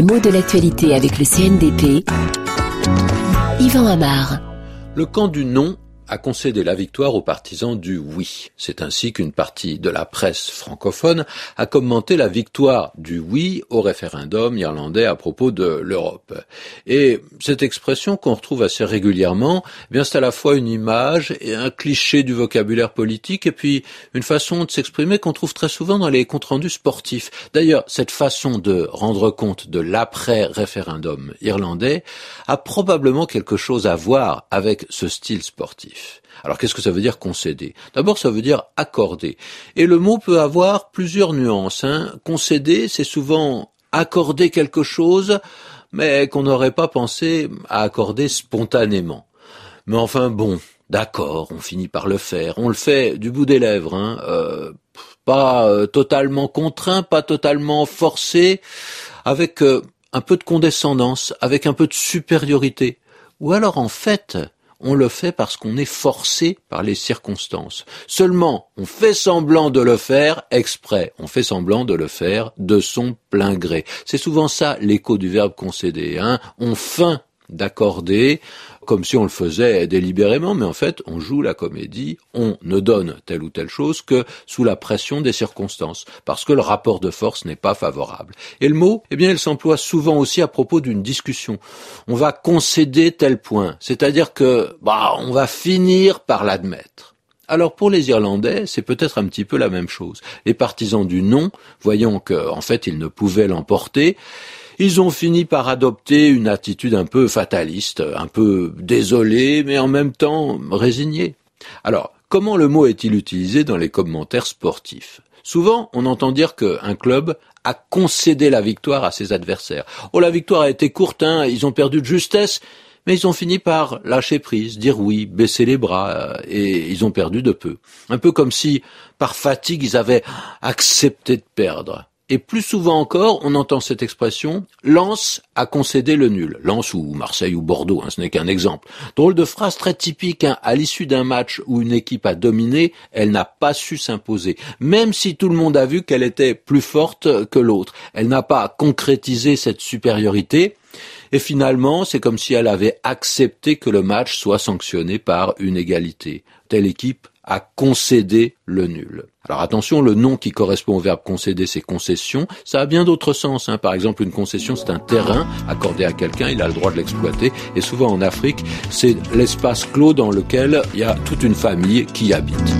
Les mots de l'actualité avec le CNDP, Yvan Amar. Le camp du non a concédé la victoire aux partisans du oui. C'est ainsi qu'une partie de la presse francophone a commenté la victoire du oui au référendum irlandais à propos de l'Europe. Et cette expression qu'on retrouve assez régulièrement, c'est à la fois une image et un cliché du vocabulaire politique et puis une façon de s'exprimer qu'on trouve très souvent dans les comptes rendus sportifs. D'ailleurs, cette façon de rendre compte de l'après-référendum irlandais a probablement quelque chose à voir avec ce style sportif. Alors qu'est-ce que ça veut dire concéder ? D'abord ça veut dire accorder. Et le mot peut avoir plusieurs nuances. Concéder, c'est souvent accorder quelque chose, mais qu'on n'aurait pas pensé à accorder spontanément. Mais enfin bon, d'accord, on finit par le faire. On le fait du bout des lèvres, pas totalement contraint, pas totalement forcé, avec un peu de condescendance, avec un peu de supériorité. Ou alors en fait, on le fait parce qu'on est forcé par les circonstances. Seulement, on fait semblant de le faire exprès. On fait semblant de le faire de son plein gré. C'est souvent ça l'écho du verbe concéder. On feint d'accorder, comme si on le faisait délibérément, mais en fait, on joue la comédie, on ne donne telle ou telle chose que sous la pression des circonstances, parce que le rapport de force n'est pas favorable. Et le mot, il s'emploie souvent aussi à propos d'une discussion. On va concéder tel point, c'est-à-dire que, on va finir par l'admettre. Alors pour les Irlandais, c'est peut-être un petit peu la même chose. Les partisans du non, voyant qu'en fait, ils ne pouvaient l'emporter, ils ont fini par adopter une attitude un peu fataliste, un peu désolée, mais en même temps résignée. Alors, comment le mot est-il utilisé dans les commentaires sportifs ? Souvent, on entend dire qu'un club a concédé la victoire à ses adversaires. Oh, la victoire a été courte, ils ont perdu de justesse, mais ils ont fini par lâcher prise, dire oui, baisser les bras, et ils ont perdu de peu. Un peu comme si, par fatigue, ils avaient accepté de perdre. Et plus souvent encore, on entend cette expression « Lens a concédé le nul ». Lens ou Marseille ou Bordeaux, ce n'est qu'un exemple. Drôle de phrase très typique, à l'issue d'un match où une équipe a dominé, elle n'a pas su s'imposer. Même si tout le monde a vu qu'elle était plus forte que l'autre, elle n'a pas concrétisé cette supériorité. Et finalement, c'est comme si elle avait accepté que le match soit sanctionné par une égalité. Telle équipe a concédé le nul. Alors attention, le nom qui correspond au verbe concéder, c'est concession. Ça a bien d'autres sens. Par exemple, une concession, c'est un terrain accordé à quelqu'un, il a le droit de l'exploiter. Et souvent en Afrique, c'est l'espace clos dans lequel il y a toute une famille qui habite.